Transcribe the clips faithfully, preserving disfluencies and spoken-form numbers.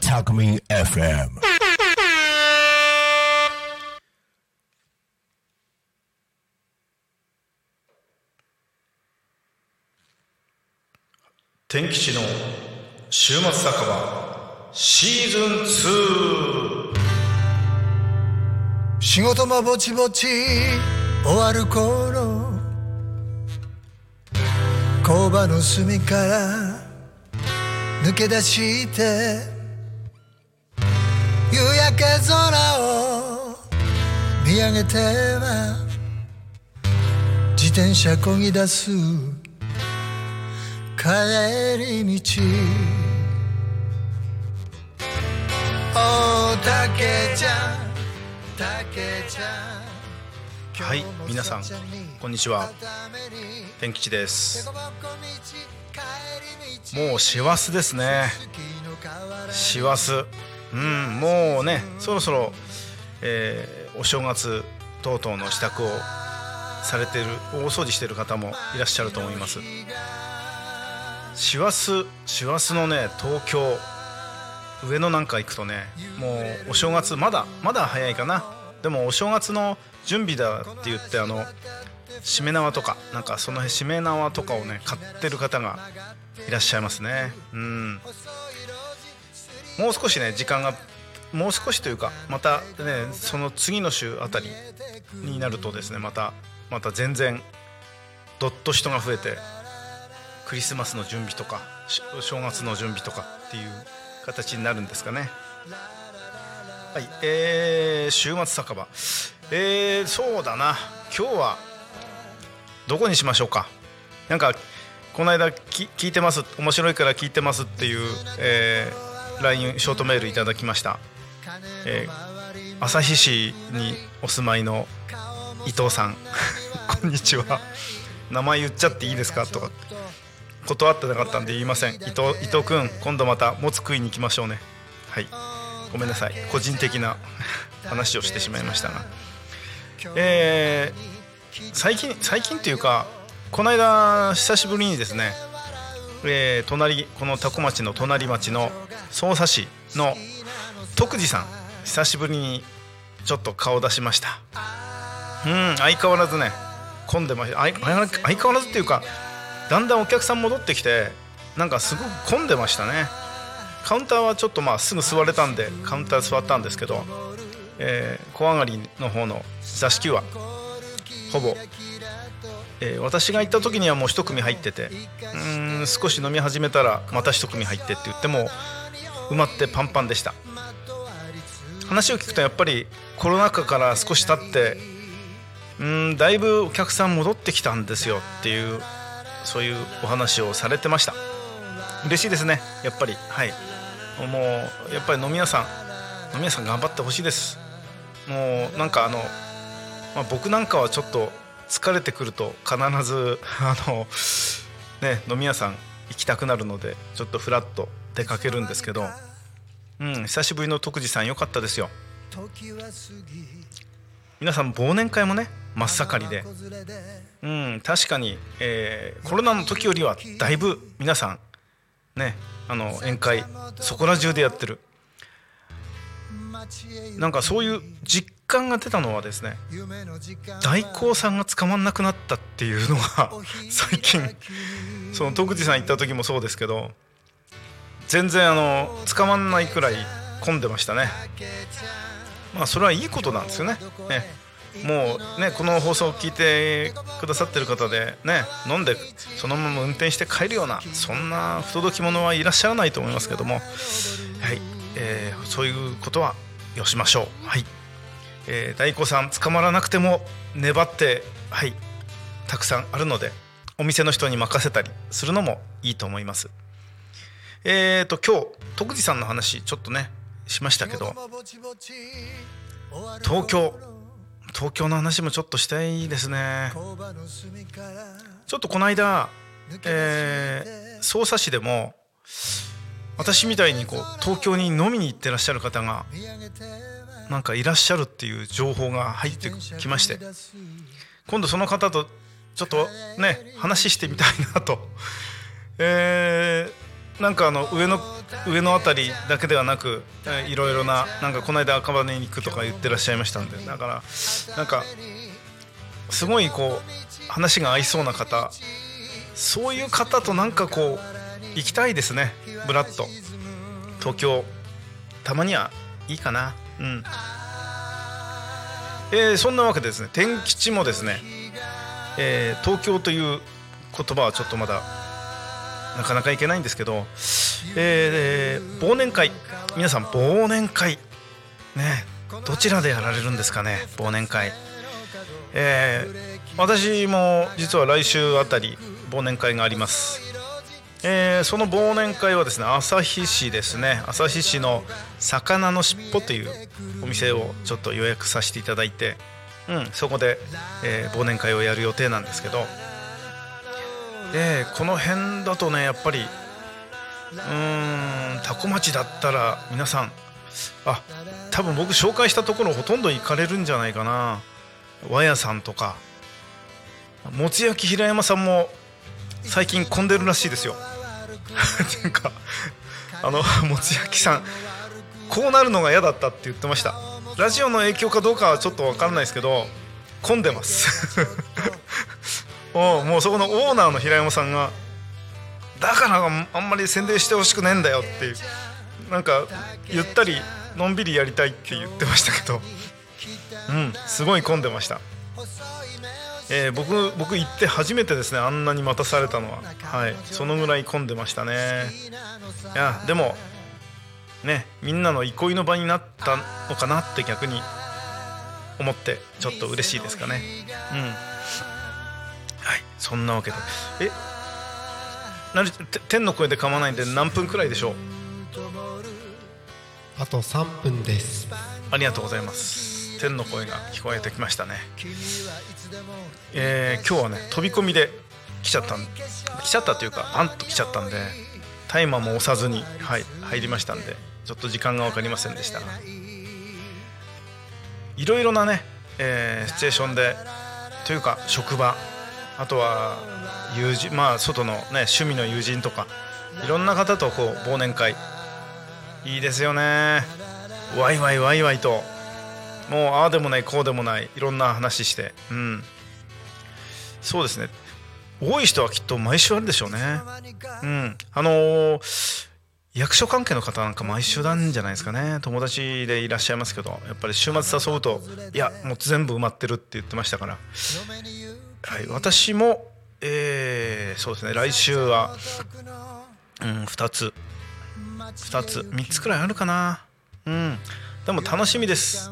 TAKOエフエム。天吉の週末酒場シーズンツー。仕事もぼちぼち終わる頃、工場の隅から抜け出して、夕焼け空を見上げては自転車こぎ出す帰り道。おー、たけちゃん、たけちゃん。はい、皆さんこんにちは、天吉です。もう師走ですね。師走、うん、もうね、そろそろ、えー、お正月等々の支度をされている、大掃除している方もいらっしゃると思います。師走、師走のね、東京上野なんか行くとね、もうお正月まだまだ早いかな。でもお正月の準備だって言って、あのしめ縄とか、なんかその辺しめ縄とかをね買ってる方がいらっしゃいますね。うん。もう少しね時間が、もう少しというか、またねその次の週あたりになるとですね、またまた全然どっと人が増えて。クリスマスの準備とか正月の準備とかっていう形になるんですかね。はい、えー、週末酒場、えー、そうだな、今日はどこにしましょうか。なんかこの間き聞いてます、面白いから聞いてますっていう、えー、ライン ショートメールいただきました。えー、旭市にお住まいの伊藤さんこんにちは。名前言っちゃっていいですかとか断ってなかったんで言いません。伊藤、伊藤くん、今度またもつ食いに行きましょうね。はい、ごめんなさい、個人的な話をしてしまいましたが、えー、最近最近というか、この間久しぶりにですね、えー、隣この多古町の隣町の匝瑳市の徳次さん、久しぶりにちょっと顔出しました。うん、相変わらずね混んでました。相変わらずっていうか、だんだんお客さん戻ってきて、なんかすごく混んでましたね。カウンターはちょっとまあすぐ座れたんでカウンター座ったんですけど、えー、小上がりの方の座敷はほぼ、えー、私が行った時にはもう一組入ってて、うーん、少し飲み始めたらまた一組入ってって言って、もう埋まってパンパンでした。話を聞くとやっぱりコロナ禍から少し経って、うーん、だいぶお客さん戻ってきたんですよっていう、そういうお話をされてました。嬉しいですね、やっぱり。はい、もうやっぱり飲み屋さん飲み屋さん頑張ってほしいです。もうなんかあの、まあ、僕なんかはちょっと疲れてくると必ずあの、ね、飲み屋さん行きたくなるので、ちょっとフラッと出かけるんですけど、うん、久しぶりの徳次さん良かったですよ。皆さん忘年会もね真っ盛りで、うん、確かに、えー、コロナの時よりはだいぶ皆さんね、あの宴会そこら中でやってる、なんかそういう実感が出たのはですね、大工さんが捕まんなくなったっていうのが最近、その徳次さん行った時もそうですけど、全然あの捕まんないくらい混んでましたね。まあそれはいいことなんですよね。ね、もうね、この放送を聞いてくださってる方でね、飲んでそのまま運転して帰るような、そんな不届き者はいらっしゃらないと思いますけども、はい、えー、そういうことはよしましょう。はい、えー、大工さん捕まらなくても粘って、はい、たくさんあるのでお店の人に任せたりするのもいいと思います。えーと今日徳次さんの話ちょっとねしましたけど、東京東京の話もちょっとしたいですね。ちょっとこの間、えー、匝瑳市でも私みたいにこう東京に飲みに行ってらっしゃる方がなんかいらっしゃるっていう情報が入ってきまして、今度その方とちょっとね話してみたいなと、えー、なんかあの上の上のあたりだけではなく、えー、いろいろな、なんかこの間赤羽に行くとか言ってらっしゃいましたんで、だからなんかすごいこう話が合いそうな方、そういう方となんかこう行きたいですね。ブラッと東京たまにはいいかな、うん、えー、そんなわけでですね、天吉もですね、えー、東京という言葉はちょっとまだなかなかいけないんですけど、えー、忘年会、皆さん忘年会ね、どちらでやられるんですかね、忘年会。えー、私も実は来週あたり忘年会があります。えー、その忘年会はですね、旭市ですね、旭市の魚のしっぽというお店をちょっと予約させていただいて、うん、そこで、えー、忘年会をやる予定なんですけど、でこの辺だとね、やっぱりうーんタコ町だったら皆さん、あ、多分僕紹介したところほとんど行かれるんじゃないかな。和屋さんとかもつ焼き平山さんも最近混んでるらしいですよなんかあのもつ焼きさん、こうなるのが嫌だったって言ってました。ラジオの影響かどうかはちょっと分からないですけど、混んでますおもうそこのオーナーの平山さんが、だからあんまり宣伝してほしくないんだよっていう、なんかゆったりのんびりやりたいって言ってましたけど、うん、すごい混んでました。えー、僕, 僕行って初めてですね、あんなに待たされたのは、はい、そのぐらい混んでましたね。いやでもね、みんなの憩いの場になったのかなって逆に思って、ちょっと嬉しいですかね。うん、はい、そんなわけで、えなる天の声で噛まないんで何分くらいでしょう。あとさんぷんです。ありがとうございます。天の声が聞こえてきましたね。えー、今日はね飛び込みで来ちゃったん来ちゃったというかパンと来ちゃったんで、タイマーも押さずに、はい、入りましたんで、ちょっと時間が分かりませんでした。いろいろなね、えー、シチュエーションでというか、職場、あとは友人、まあ外のね趣味の友人とか、いろんな方とこう忘年会いいですよね。ワイワイワイワイと、もうああでもないこうでもない、いろんな話して、うん、そうですね、多い人はきっと毎週あるでしょうね。うん、あのー、役所関係の方なんか毎週なんじゃないですかね。友達でいらっしゃいますけど、やっぱり週末誘うと、いやもう全部埋まってるって言ってましたから、はい、私も、えー、そうですね、来週は、うん、ふたつふたつみっつくらいあるかな。うん、でも楽しみです。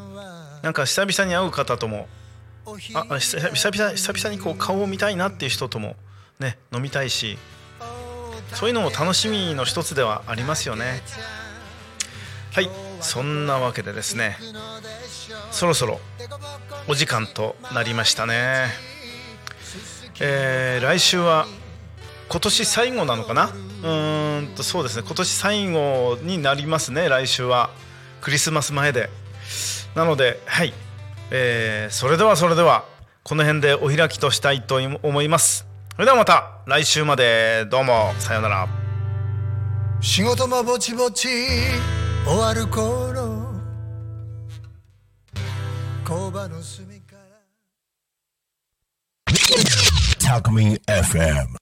なんか久々に会う方とも、あ、久々、久々にこう顔を見たいなっていう人ともね飲みたいし、そういうのも楽しみの一つではありますよね。はい、そんなわけでですね、そろそろお時間となりましたね。えー、来週は今年最後なのかな。うーんとそうですね、今年最後になりますね。来週はクリスマス前で。なので、はい、えー、それではそれではこの辺でお開きとしたいと思います。それではまた来週まで、どうもさようなら。仕事もぼちぼち終わる頃、工場の隅からTAKOエフエム